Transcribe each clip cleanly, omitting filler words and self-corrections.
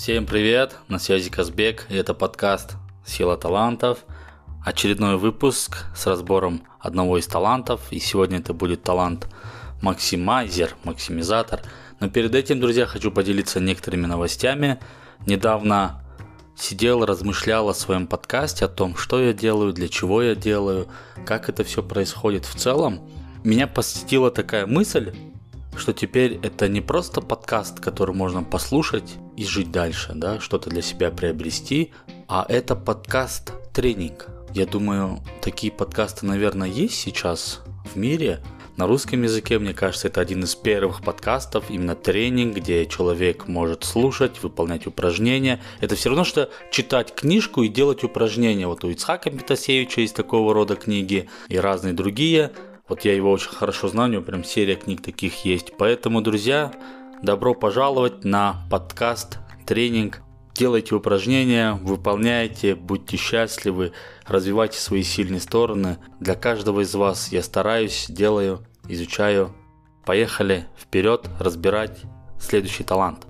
Всем привет, на связи Казбек, и это подкаст «Сила талантов». Очередной выпуск с разбором одного из талантов, и сегодня это будет талант Максимизатор. Но перед этим, друзья, хочу поделиться некоторыми новостями. Недавно сидел, размышлял о своем подкасте, о том, что я делаю, для чего я делаю, как это все происходит в целом. Меня посетила такая мысль, что теперь это не просто подкаст, который можно послушать и жить дальше, да, что-то для себя приобрести, а это подкаст-тренинг. Я думаю, такие подкасты, наверное, есть сейчас в мире. На русском языке, мне кажется, это один из первых подкастов, именно тренинг, где человек может слушать, выполнять упражнения. Это все равно, что читать книжку и делать упражнения. Вот у Ицхака Питасевича есть такого рода книги и разные другие. Вот я его очень хорошо знаю, у него прям серия книг таких есть. Поэтому, друзья, добро пожаловать на подкаст «Тренинг». Делайте упражнения, выполняйте, будьте счастливы, развивайте свои сильные стороны. Для каждого из вас я стараюсь, делаю, изучаю. Поехали вперед разбирать следующий талант.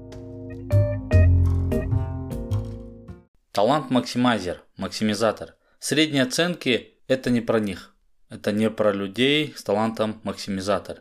Талант Максимизатор. Средние оценки – это не про них. Это не про людей с талантом Максимизатор.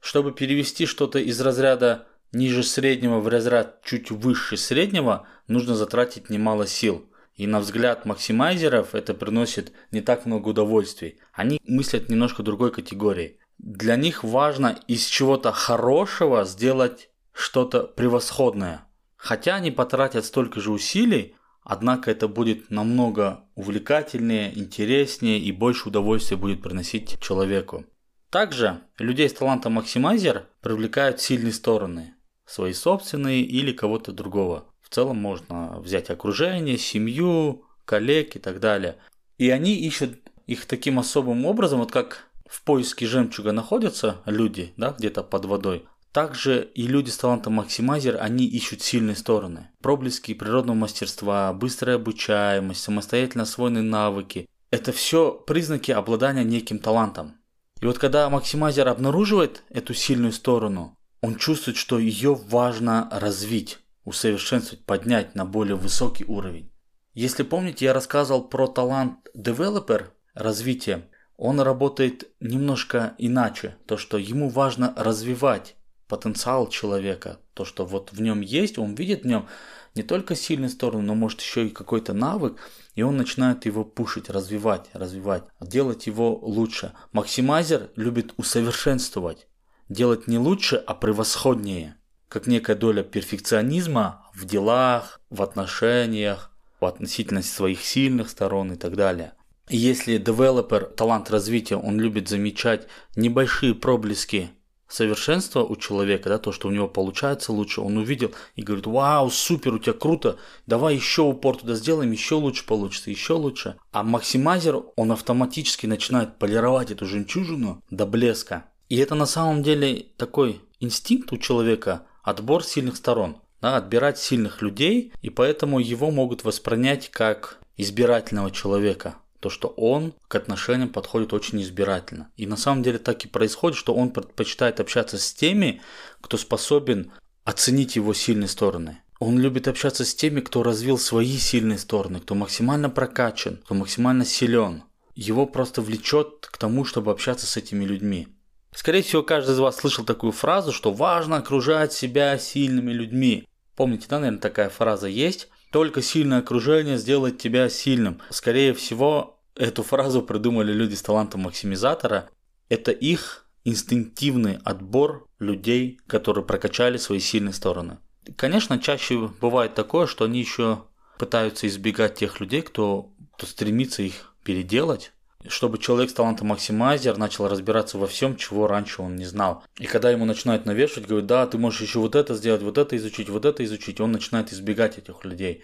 Чтобы перевести что-то из разряда ниже среднего в разряд чуть выше среднего, нужно затратить немало сил. И на взгляд максимайзеров это приносит не так много удовольствий. Они мыслят немножко другой категорией. Для них важно из чего-то хорошего сделать что-то превосходное. Хотя они потратят столько же усилий, однако это будет намного увлекательнее, интереснее и больше удовольствия будет приносить человеку. Также людей с талантом Максимайзер привлекают сильные стороны, свои собственные или кого-то другого. В целом можно взять окружение, семью, коллег и так далее. И они ищут их таким особым образом, вот как в поиске жемчуга находятся люди, да, где-то под водой. Также и люди с талантом Максимайзер, они ищут сильные стороны. Проблески природного мастерства, быстрая обучаемость, самостоятельно освоенные навыки. Это все признаки обладания неким талантом. И вот когда Максимайзер обнаруживает эту сильную сторону, он чувствует, что ее важно развить, усовершенствовать, поднять на более высокий уровень. Если помните, я рассказывал про талант девелопер, развитие. Он работает немножко иначе. То, что ему важно развивать потенциал человека, то, что вот в нем есть, он видит в нем не только сильные стороны, но может еще и какой-то навык, и он начинает его пушить, развивать, делать его лучше. Максимайзер любит усовершенствовать, делать не лучше, а превосходнее, как некая доля перфекционизма в делах, в отношениях, в относительности своих сильных сторон и так далее. И если девелопер, талант развития, он любит замечать небольшие проблески совершенство у человека, да, то, что у него получается лучше, он увидел и говорит: вау, супер, у тебя круто, давай еще упор туда сделаем, еще лучше получится, еще лучше. А максимайзер, он автоматически начинает полировать эту жемчужину до блеска. И это на самом деле такой инстинкт у человека, отбор сильных сторон, да, отбирать сильных людей, и поэтому его могут воспринять как избирательного человека. То, что он к отношениям подходит очень избирательно. И на самом деле так и происходит, что он предпочитает общаться с теми, кто способен оценить его сильные стороны. Он любит общаться с теми, кто развил свои сильные стороны, кто максимально прокачан, кто максимально силен. Его просто влечет к тому, чтобы общаться с этими людьми. Скорее всего, каждый из вас слышал такую фразу, что важно окружать себя сильными людьми. Помните, да, наверное, такая фраза есть? Только сильное окружение сделает тебя сильным. Скорее всего, эту фразу придумали люди с талантом Максимизатора. Это их инстинктивный отбор людей, которые прокачали свои сильные стороны. Конечно, чаще бывает такое, что они еще пытаются избегать тех людей, кто стремится их переделать, чтобы человек с талантом Максимайзер начал разбираться во всем, чего раньше он не знал. И когда ему начинают навешивать, говорят: да, ты можешь еще вот это сделать, вот это изучить, он начинает избегать этих людей.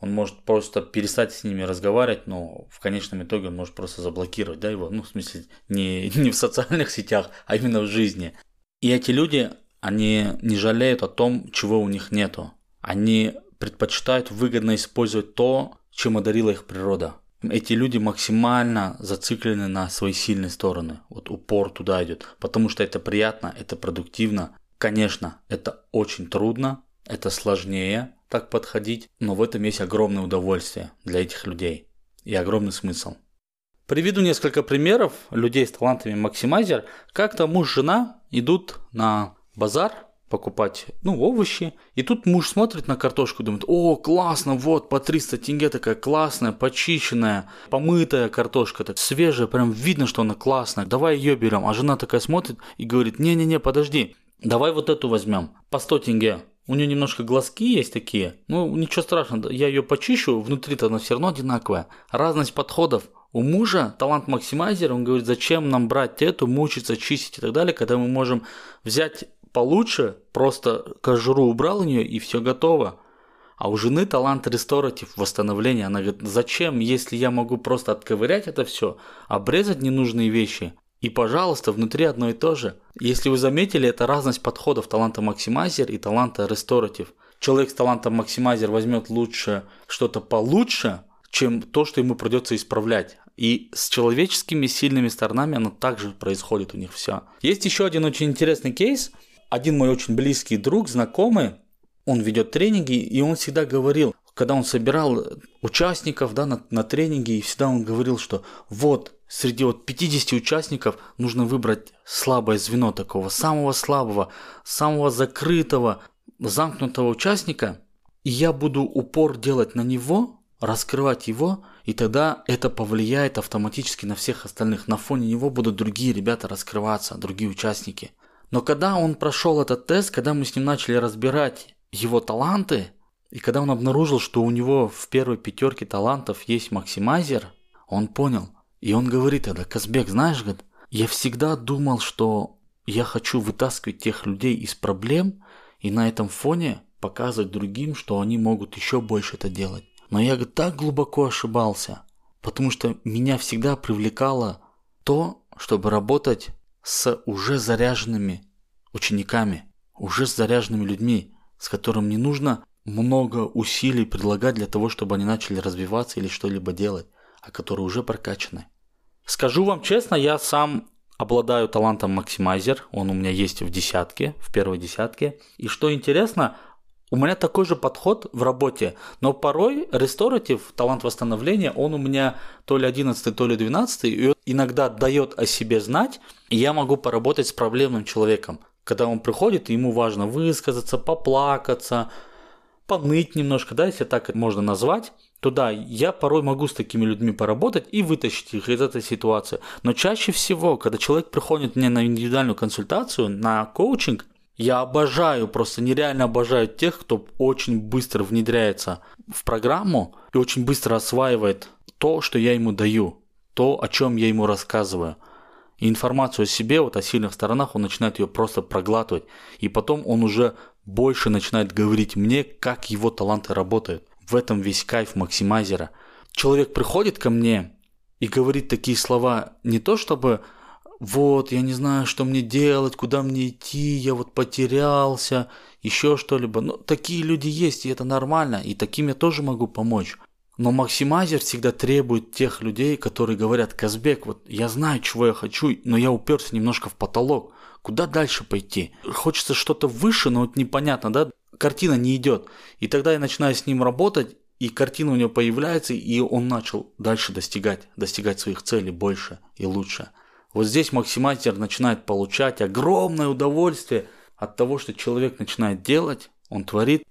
Он может просто перестать с ними разговаривать, но в конечном итоге он может просто заблокировать, да, его, ну, в смысле, не в социальных сетях, а именно в жизни. И эти люди, они не жалеют о том, чего у них нету. Они предпочитают выгодно использовать то, чем одарила их природа. Эти люди максимально зациклены на свои сильные стороны. Вот упор туда идет, потому что это приятно, это продуктивно. Конечно, это очень трудно, это сложнее, так подходить, но в этом есть огромное удовольствие для этих людей и огромный смысл. Приведу несколько примеров людей с талантами Максимайзер. Как-то муж и жена идут на базар покупать овощи, и тут муж смотрит на картошку и думает: о, классно, вот по 300 тенге такая классная, почищенная, помытая картошка, так свежая, прям видно, что она классная, давай ее берем. А жена такая смотрит и говорит: не-не-не, подожди, давай вот эту возьмем, по 100 тенге. У нее немножко глазки есть такие, ничего страшного, я ее почищу, внутри-то она все равно одинаковая. Разность подходов. У мужа талант максимайзер, он говорит: зачем нам брать эту, мучиться, чистить и так далее, когда мы можем взять получше, просто кожуру убрал у нее и все готово. А у жены талант ресторатив, восстановление. Она говорит: зачем, если я могу просто отковырять это все, обрезать ненужные вещи. И, пожалуйста, внутри одно и то же. Если вы заметили, это разность подходов таланта максимайзер и таланта ресторатив. Человек с талантом максимайзер возьмет лучше что-то получше, чем то, что ему придется исправлять. И с человеческими сильными сторонами оно также происходит у них все. Есть еще один очень интересный кейс. Один мой очень близкий друг, знакомый, он ведет тренинги, и он всегда говорил, когда он собирал участников на тренинги, и всегда он говорил, что среди 50 участников нужно выбрать слабое звено такого, самого слабого, самого закрытого, замкнутого участника. И я буду упор делать на него, раскрывать его, и тогда это повлияет автоматически на всех остальных. На фоне него будут другие ребята раскрываться, другие участники. Но когда он прошел этот тест, когда мы с ним начали разбирать его таланты, и когда он обнаружил, что у него в первой пятерке талантов есть максимайзер, он понял. И он говорит тогда: Казбек, знаешь, говорит, я всегда думал, что я хочу вытаскивать тех людей из проблем и на этом фоне показывать другим, что они могут еще больше это делать. Но я, говорит, так глубоко ошибался, потому что меня всегда привлекало то, чтобы работать с уже заряженными учениками, уже с заряженными людьми, с которым не нужно много усилий предлагать для того, чтобы они начали развиваться или что-либо делать, а которые уже прокачаны. Скажу вам честно, я сам обладаю талантом максимайзер, он у меня есть в десятке, в первой десятке. И что интересно, у меня такой же подход в работе, но порой ресторатив, талант восстановления, он у меня то ли 11, то ли 12, и иногда дает о себе знать, и я могу поработать с проблемным человеком. Когда он приходит, ему важно высказаться, поплакаться, поныть немножко, если так это можно назвать, то да, я порой могу с такими людьми поработать и вытащить их из этой ситуации. Но чаще всего, когда человек приходит мне на индивидуальную консультацию, на коучинг, я обожаю, просто нереально обожаю тех, кто очень быстро внедряется в программу и очень быстро осваивает то, что я ему даю, то, о чем я ему рассказываю. И информацию о себе, о сильных сторонах, он начинает ее просто проглатывать. И потом он уже больше начинает говорить мне, как его таланты работают. В этом весь кайф максимайзера. Человек приходит ко мне и говорит такие слова, не то чтобы: я не знаю, что мне делать, куда мне идти, я потерялся, еще что-либо. Но такие люди есть, и это нормально, и таким я тоже могу помочь. Но максимайзер всегда требует тех людей, которые говорят: Казбек, я знаю, чего я хочу, но я уперся немножко в потолок. Куда дальше пойти? Хочется что-то выше, но непонятно, Картина не идет. И тогда я начинаю с ним работать, и картина у него появляется, и он начал дальше достигать своих целей больше и лучше. Здесь максимайзер начинает получать огромное удовольствие от того, что человек начинает делать, он творит.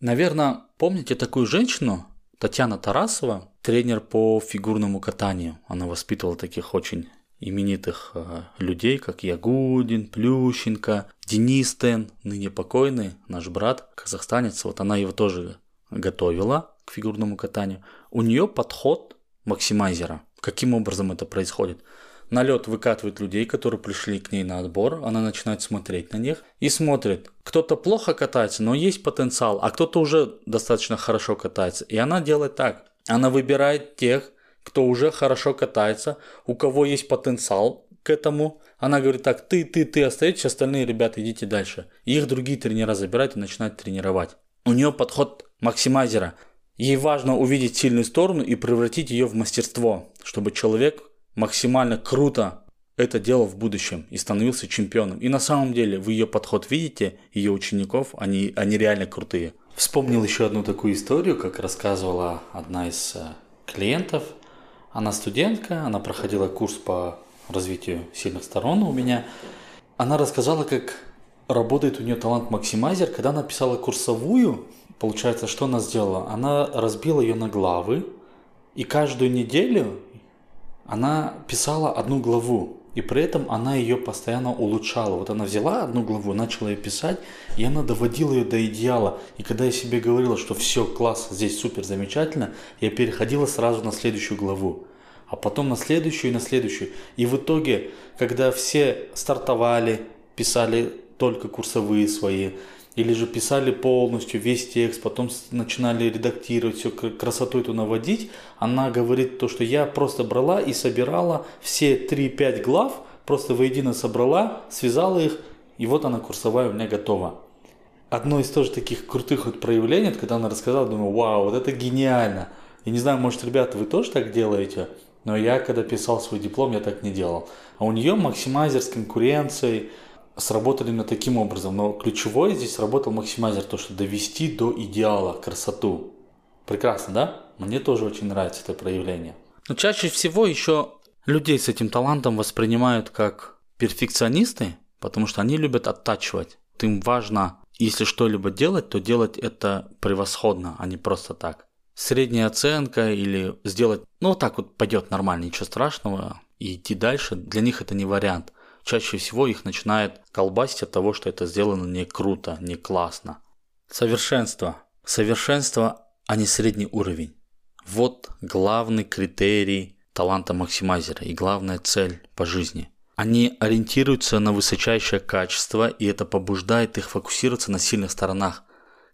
Наверное, помните такую женщину? Татьяна Тарасова, тренер по фигурному катанию. Она воспитывала таких очень именитых людей, как Ягудин, Плющенко, Денис Тен, ныне покойный, наш брат, казахстанец. Она его тоже готовила к фигурному катанию. У нее подход максимайзера. Каким образом это происходит? На лед выкатывают людей, которые пришли к ней на отбор. Она начинает смотреть на них и смотрит. Кто-то плохо катается, но есть потенциал, а кто-то уже достаточно хорошо катается. И она делает так. Она выбирает тех, кто уже хорошо катается, у кого есть потенциал к этому. Она говорит: так, ты остаетесь, остальные ребята идите дальше. И их другие тренера забирают и начинают тренировать. У нее подход максимайзера. Ей важно увидеть сильную сторону и превратить ее в мастерство, чтобы человек максимально круто это делал в будущем и становился чемпионом. И на самом деле вы ее подход видите, ее учеников, они реально крутые. Вспомнил еще одну такую историю, как рассказывала одна из клиентов. Она студентка, она проходила курс по развитию сильных сторон у меня. Она рассказала, как работает у нее талант-максимайзер. Когда она писала курсовую, получается, что она сделала? Она разбила ее на главы, и каждую неделю она писала одну главу. И при этом она ее постоянно улучшала. Вот она взяла одну главу, начала ее писать, и она доводила ее до идеала. И когда я себе говорила, что все, класс, здесь супер, замечательно, я переходила сразу на следующую главу, а потом на следующую и на следующую. И в итоге, когда все стартовали, писали только курсовые свои, или же писали полностью весь текст, потом начинали редактировать, все красоту эту наводить. Она говорит то, что я просто брала и собирала все 3-5 глав, просто воедино собрала, связала их, и вот она курсовая у меня готова. Одно из тоже таких крутых вот проявлений, когда она рассказала, думаю, вау, вот это гениально. Я не знаю, может, ребята, вы тоже так делаете, но я, когда писал свой диплом, я так не делал. А у нее максимайзер с конкуренцией, сработали именно таким образом, но ключевой здесь сработал максимайзер, то, что довести до идеала красоту. Прекрасно, да? Мне тоже очень нравится это проявление. Но чаще всего еще людей с этим талантом воспринимают как перфекционисты, потому что они любят оттачивать. Им важно, если что-либо делать, то делать это превосходно, а не просто так. Средняя оценка или сделать, ну вот так вот пойдет нормально, ничего страшного, и идти дальше, для них это не вариант. Чаще всего их начинает колбасить от того, что это сделано не круто, не классно. Совершенство. Совершенство, а не средний уровень. Вот главный критерий таланта максимайзера и главная цель по жизни. Они ориентируются на высочайшее качество, и это побуждает их фокусироваться на сильных сторонах,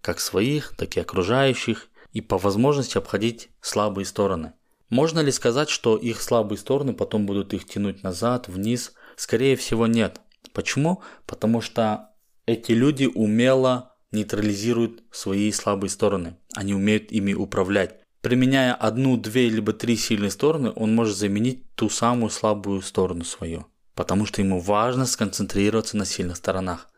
как своих, так и окружающих, и по возможности обходить слабые стороны. Можно ли сказать, что их слабые стороны потом будут их тянуть назад, вниз? Скорее всего, нет. Почему? Потому что эти люди умело нейтрализируют свои слабые стороны. Они умеют ими управлять. Применяя одну, две, либо три сильные стороны, он может заменить ту самую слабую сторону свою. Потому что ему важно сконцентрироваться на сильных сторонах.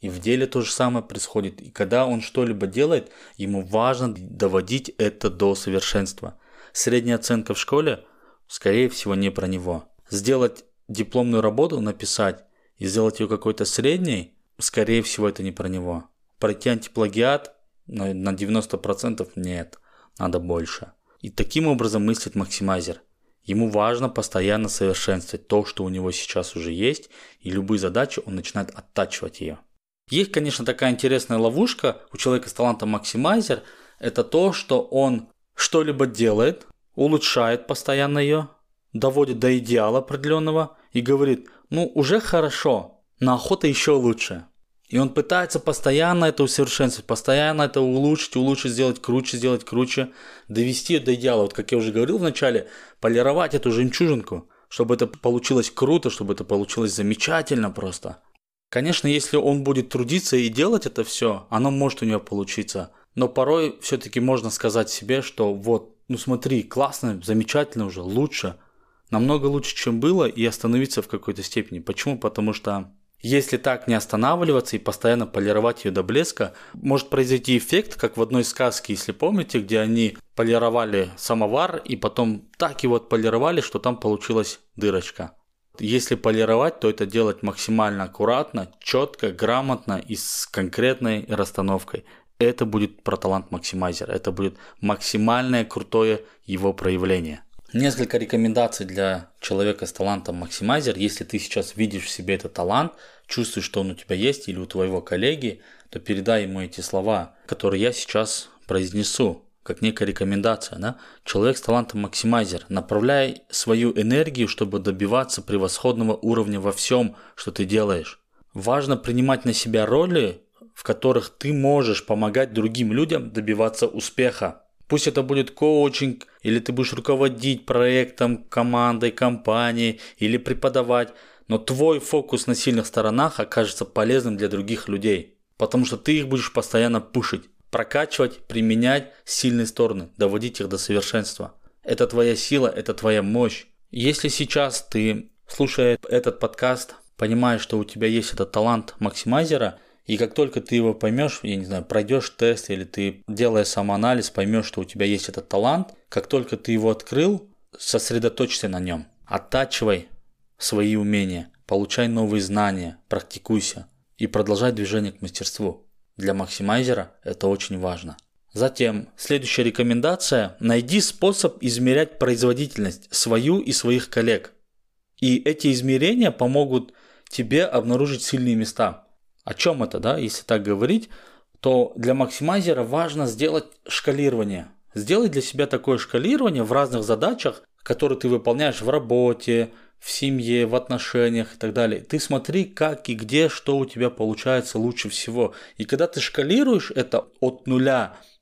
И в деле то же самое происходит. И когда он что-либо делает, ему важно доводить это до совершенства. Средняя оценка в школе, скорее всего, не про него. Сделать дипломную работу написать и сделать ее какой-то средней, скорее всего, это не про него. Пройти антиплагиат на 90% нет, надо больше. И таким образом мыслит максимайзер. Ему важно постоянно совершенствовать то, что у него сейчас уже есть, и любые задачи он начинает оттачивать ее. Есть, конечно, такая интересная ловушка у человека с талантом максимайзер, это то, что он что-либо делает, улучшает постоянно ее, доводит до идеала определенного и говорит, ну уже хорошо, но охота еще лучше. И он пытается постоянно это усовершенствовать, постоянно это улучшить, сделать круче, довести до идеала. Вот как я уже говорил вначале, полировать эту жемчужинку, чтобы это получилось круто, чтобы это получилось замечательно просто. Конечно, если он будет трудиться и делать это все, оно может у него получиться. Но порой все-таки можно сказать себе, что вот, ну смотри, классно, замечательно уже, лучше. Намного лучше, чем было, и остановиться в какой-то степени. Почему? Потому что если так не останавливаться и постоянно полировать ее до блеска, может произойти эффект, как в одной сказке, если помните, где они полировали самовар и потом так его отполировали, что там получилась дырочка. Если полировать, то это делать максимально аккуратно, четко, грамотно и с конкретной расстановкой. Это будет про талант максимайзера, это будет максимальное крутое его проявление. Несколько рекомендаций для человека с талантом максимайзер. Если ты сейчас видишь в себе этот талант, чувствуешь, что он у тебя есть или у твоего коллеги, то передай ему эти слова, которые я сейчас произнесу, как некая рекомендация. Да? Человек с талантом максимайзер. Направляй свою энергию, чтобы добиваться превосходного уровня во всем, что ты делаешь. Важно принимать на себя роли, в которых ты можешь помогать другим людям добиваться успеха. Пусть это будет коучинг, или ты будешь руководить проектом, командой, компанией, или преподавать, но твой фокус на сильных сторонах окажется полезным для других людей, потому что ты их будешь постоянно пушить, прокачивать, применять сильные стороны, доводить их до совершенства. Это твоя сила, это твоя мощь. Если сейчас ты, слушая этот подкаст, понимаешь, что у тебя есть этот талант максимайзера, И как только ты его поймешь, я не знаю, пройдешь тест или ты, делая самоанализ, поймешь, что у тебя есть этот талант, как только ты его открыл, сосредоточься на нем, оттачивай свои умения, получай новые знания, практикуйся и продолжай движение к мастерству. Для максимайзера это очень важно. Затем, следующая рекомендация – найди способ измерять производительность свою и своих коллег. И эти измерения помогут тебе обнаружить сильные места. О чем это, да? Если так говорить, то для максимайзера важно сделать шкалирование. Сделай для себя такое шкалирование в разных задачах, которые ты выполняешь в работе, в семье, в отношениях и так далее. Ты смотри, как и где, что у тебя получается лучше всего. И когда ты шкалируешь это от 0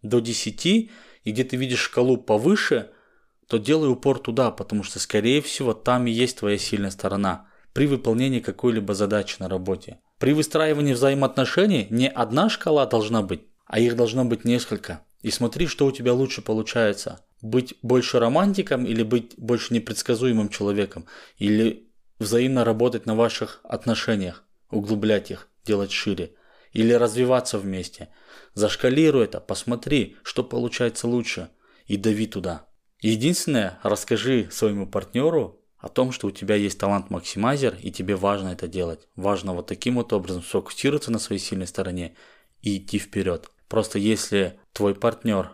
до 10, и где ты видишь шкалу повыше, то делай упор туда, потому что, скорее всего, там и есть твоя сильная сторона. При выполнении какой-либо задачи на работе. При выстраивании взаимоотношений не одна шкала должна быть, а их должно быть несколько. И смотри, что у тебя лучше получается. Быть больше романтиком или быть больше непредсказуемым человеком. Или взаимно работать на ваших отношениях, углублять их, делать шире. Или развиваться вместе. Зашкалируй это, посмотри, что получается лучше. И дави туда. Единственное, расскажи своему партнеру о том, что у тебя есть талант-максимайзер и тебе важно это делать. Важно вот таким вот образом сфокусироваться на своей сильной стороне и идти вперед. Просто если твой партнер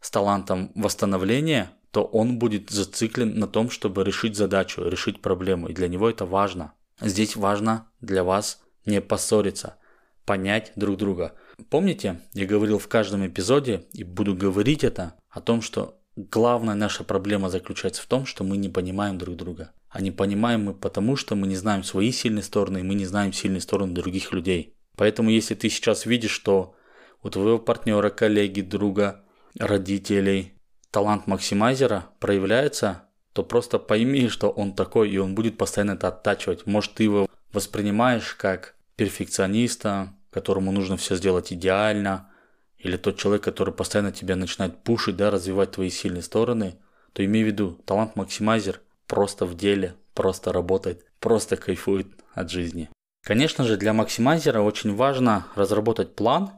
с талантом восстановления, то он будет зациклен на том, чтобы решить задачу, решить проблему. И для него это важно. Здесь важно для вас не поссориться, понять друг друга. Помните, я говорил в каждом эпизоде, и буду говорить это, о том, что главная наша проблема заключается в том, что мы не понимаем друг друга. А не понимаем мы потому, что мы не знаем свои сильные стороны, и мы не знаем сильные стороны других людей. Поэтому если ты сейчас видишь, что у твоего партнера, коллеги, друга, родителей талант максимайзера проявляется, то просто пойми, что он такой, и он будет постоянно это оттачивать. Может, ты его воспринимаешь как перфекциониста, которому нужно все сделать идеально, или тот человек, который постоянно тебя начинает пушить, да, развивать твои сильные стороны, то имей в виду, талант максимайзер просто в деле, просто работает, просто кайфует от жизни. Конечно же, для максимайзера очень важно разработать план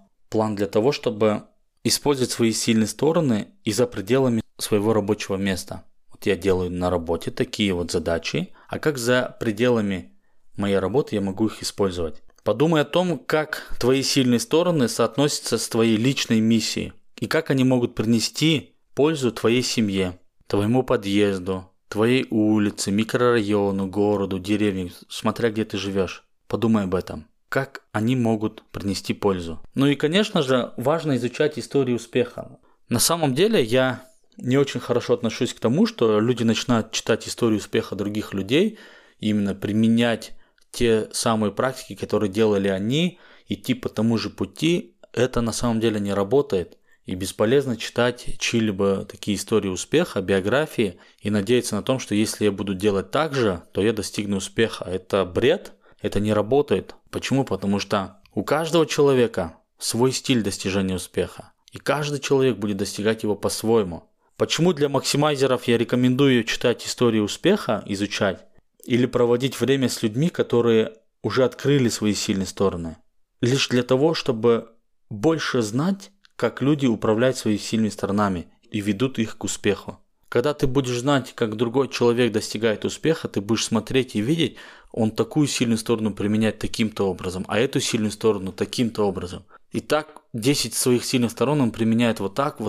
для того, чтобы использовать свои сильные стороны и за пределами своего рабочего места. Вот я делаю на работе такие вот задачи, а как за пределами моей работы я могу их использовать? Подумай о том, как твои сильные стороны соотносятся с твоей личной миссией и как они могут принести пользу твоей семье, твоему подъезду, твоей улице, микрорайону, городу, деревне, смотря где ты живешь. Подумай об этом. Как они могут принести пользу. Ну и, конечно же, важно изучать истории успеха. На самом деле, я не очень хорошо отношусь к тому, что люди начинают читать историю успеха других людей, именно применять те самые практики, которые делали они, идти по тому же пути. Это на самом деле не работает. И бесполезно читать чьи-либо такие истории успеха, биографии, и надеяться на том, что если я буду делать так же, то я достигну успеха. Это бред. Это не работает. Почему? Потому что у каждого человека свой стиль достижения успеха. И каждый человек будет достигать его по-своему. Почему для максимайзеров я рекомендую читать истории успеха, изучать, или проводить время с людьми, которые уже открыли свои сильные стороны? Лишь для того, чтобы больше знать, как люди управляют своими сильными сторонами и ведут их к успеху. Когда ты будешь знать, как другой человек достигает успеха, ты будешь смотреть и видеть, он такую сильную сторону применяет таким-то образом, а эту сильную сторону таким-то образом. И так 10 своих сильных сторон он применяет вот так и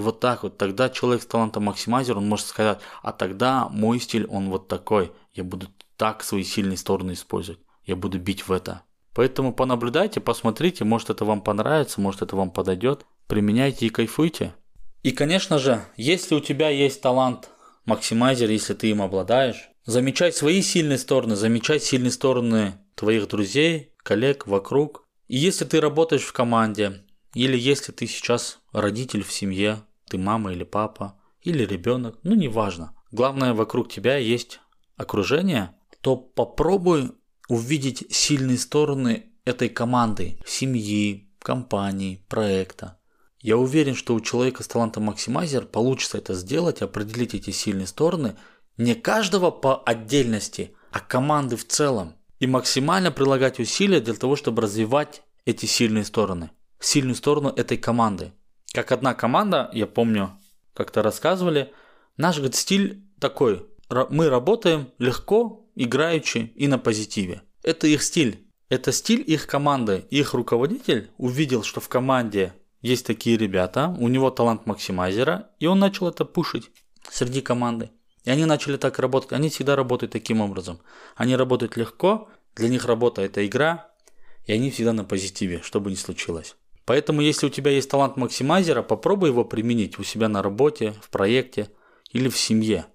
вот так. Вот тогда человек с талантом максимайзер, он может сказать, а тогда мой стиль, он вот такой. Я буду так свои сильные стороны использовать, я буду бить в это. Поэтому понаблюдайте, посмотрите, может это вам понравится, может это вам подойдет. Применяйте и кайфуйте. И, конечно же, если у тебя есть талант максимайзер, если ты им обладаешь, замечай свои сильные стороны, замечай сильные стороны твоих друзей, коллег вокруг. И если ты работаешь в команде, или если ты сейчас родитель в семье, ты мама или папа, или ребенок, ну неважно. Главное, вокруг тебя есть окружение, то попробуй увидеть сильные стороны этой команды, семьи, компании, проекта. Я уверен, что у человека с талантом максимайзер получится это сделать, определить эти сильные стороны не каждого по отдельности, а команды в целом. И максимально прилагать усилия для того, чтобы развивать эти сильные стороны, сильную сторону этой команды. Как одна команда, я помню, как-то рассказывали, наш, говорит, стиль такой: мы работаем легко, играючи и на позитиве. Это их стиль. Это стиль их команды. Их руководитель увидел, что в команде есть такие ребята, у него талант максимайзера, и он начал это пушить среди команды. И они начали так работать. Они всегда работают таким образом. Они работают легко, для них работа – это игра, и они всегда на позитиве, что бы ни случилось. Поэтому, если у тебя есть талант максимайзера, попробуй его применить у себя на работе, в проекте или в семье.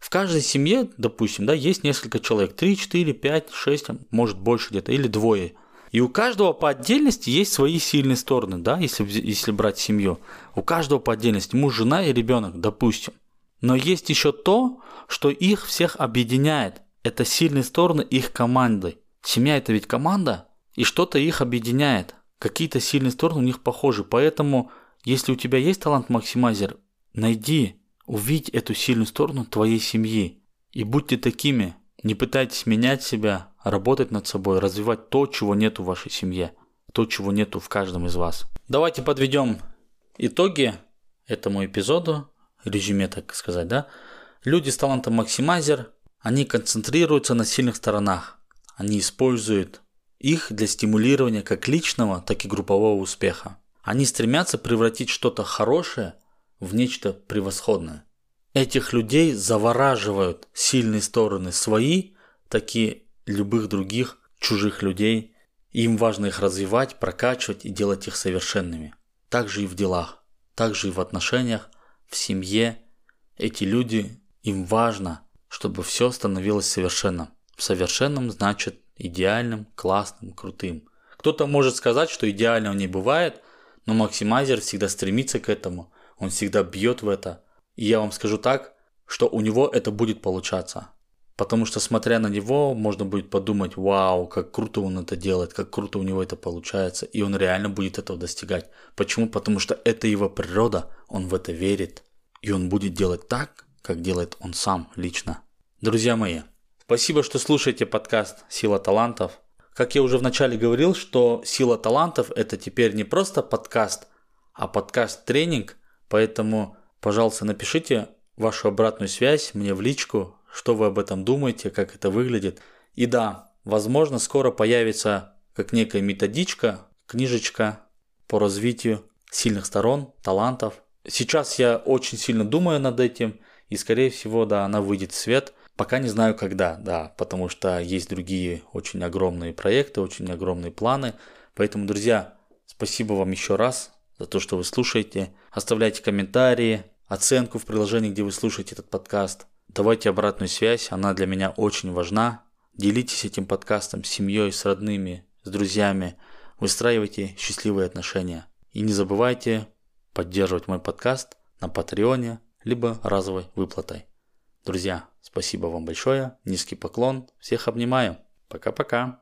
В каждой семье, допустим, да, есть несколько человек, 3, 4, 5, 6, может больше где-то, или двое. И у каждого по отдельности есть свои сильные стороны, да, если брать семью. У каждого по отдельности муж, жена и ребенок, допустим. Но есть еще то, что их всех объединяет. Это сильные стороны их команды. Семья – это ведь команда, и что-то их объединяет. Какие-то сильные стороны у них похожи. Поэтому, если у тебя есть талант-максимайзер, найди, увидь эту сильную сторону твоей семьи. И будьте такими. Не пытайтесь менять себя, работать над собой, развивать то, чего нет в вашей семье. То, чего нет в каждом из вас. Давайте подведем итоги этому эпизоду. Резюме, так сказать, да? Люди с талантом максимайзер, они концентрируются на сильных сторонах. Они используют их для стимулирования как личного, так и группового успеха. Они стремятся превратить что-то хорошее в нечто превосходное. Этих людей завораживают сильные стороны свои, так и любых других чужих людей. Им важно их развивать, прокачивать и делать их совершенными. Так же и в делах, так же и в отношениях, в семье. Эти люди, им важно, чтобы все становилось совершенным. Совершенным значит идеальным, классным, крутым. Кто-то может сказать, что идеального не бывает, но максимайзер всегда стремится к этому, он всегда бьет в это. И я вам скажу так, что у него это будет получаться. Потому что, смотря на него, можно будет подумать: вау, как круто он это делает, как круто у него это получается. И он реально будет этого достигать. Почему? Потому что это его природа, он в это верит. И он будет делать так, как делает он сам лично. Друзья мои, спасибо, что слушаете подкаст «Сила талантов». Как я уже вначале говорил, что «Сила талантов» — это теперь не просто подкаст, а подкаст-тренинг. Поэтому, пожалуйста, напишите вашу обратную связь мне в личку, что вы об этом думаете, как это выглядит. И да, возможно, скоро появится как некая методичка, книжечка по развитию сильных сторон, талантов. Сейчас я очень сильно думаю над этим, и, скорее всего, да, она выйдет в свет. Пока не знаю когда, да, потому что есть другие очень огромные проекты, очень огромные планы. Поэтому, друзья, спасибо вам еще раз за то, что вы слушаете. Оставляйте комментарии, оценку в приложении, где вы слушаете этот подкаст. Давайте обратную связь, она для меня очень важна. Делитесь этим подкастом с семьей, с родными, с друзьями. Выстраивайте счастливые отношения. И не забывайте поддерживать мой подкаст на Patreon, либо разовой выплатой. Друзья, спасибо вам большое, низкий поклон, всех обнимаю, пока-пока.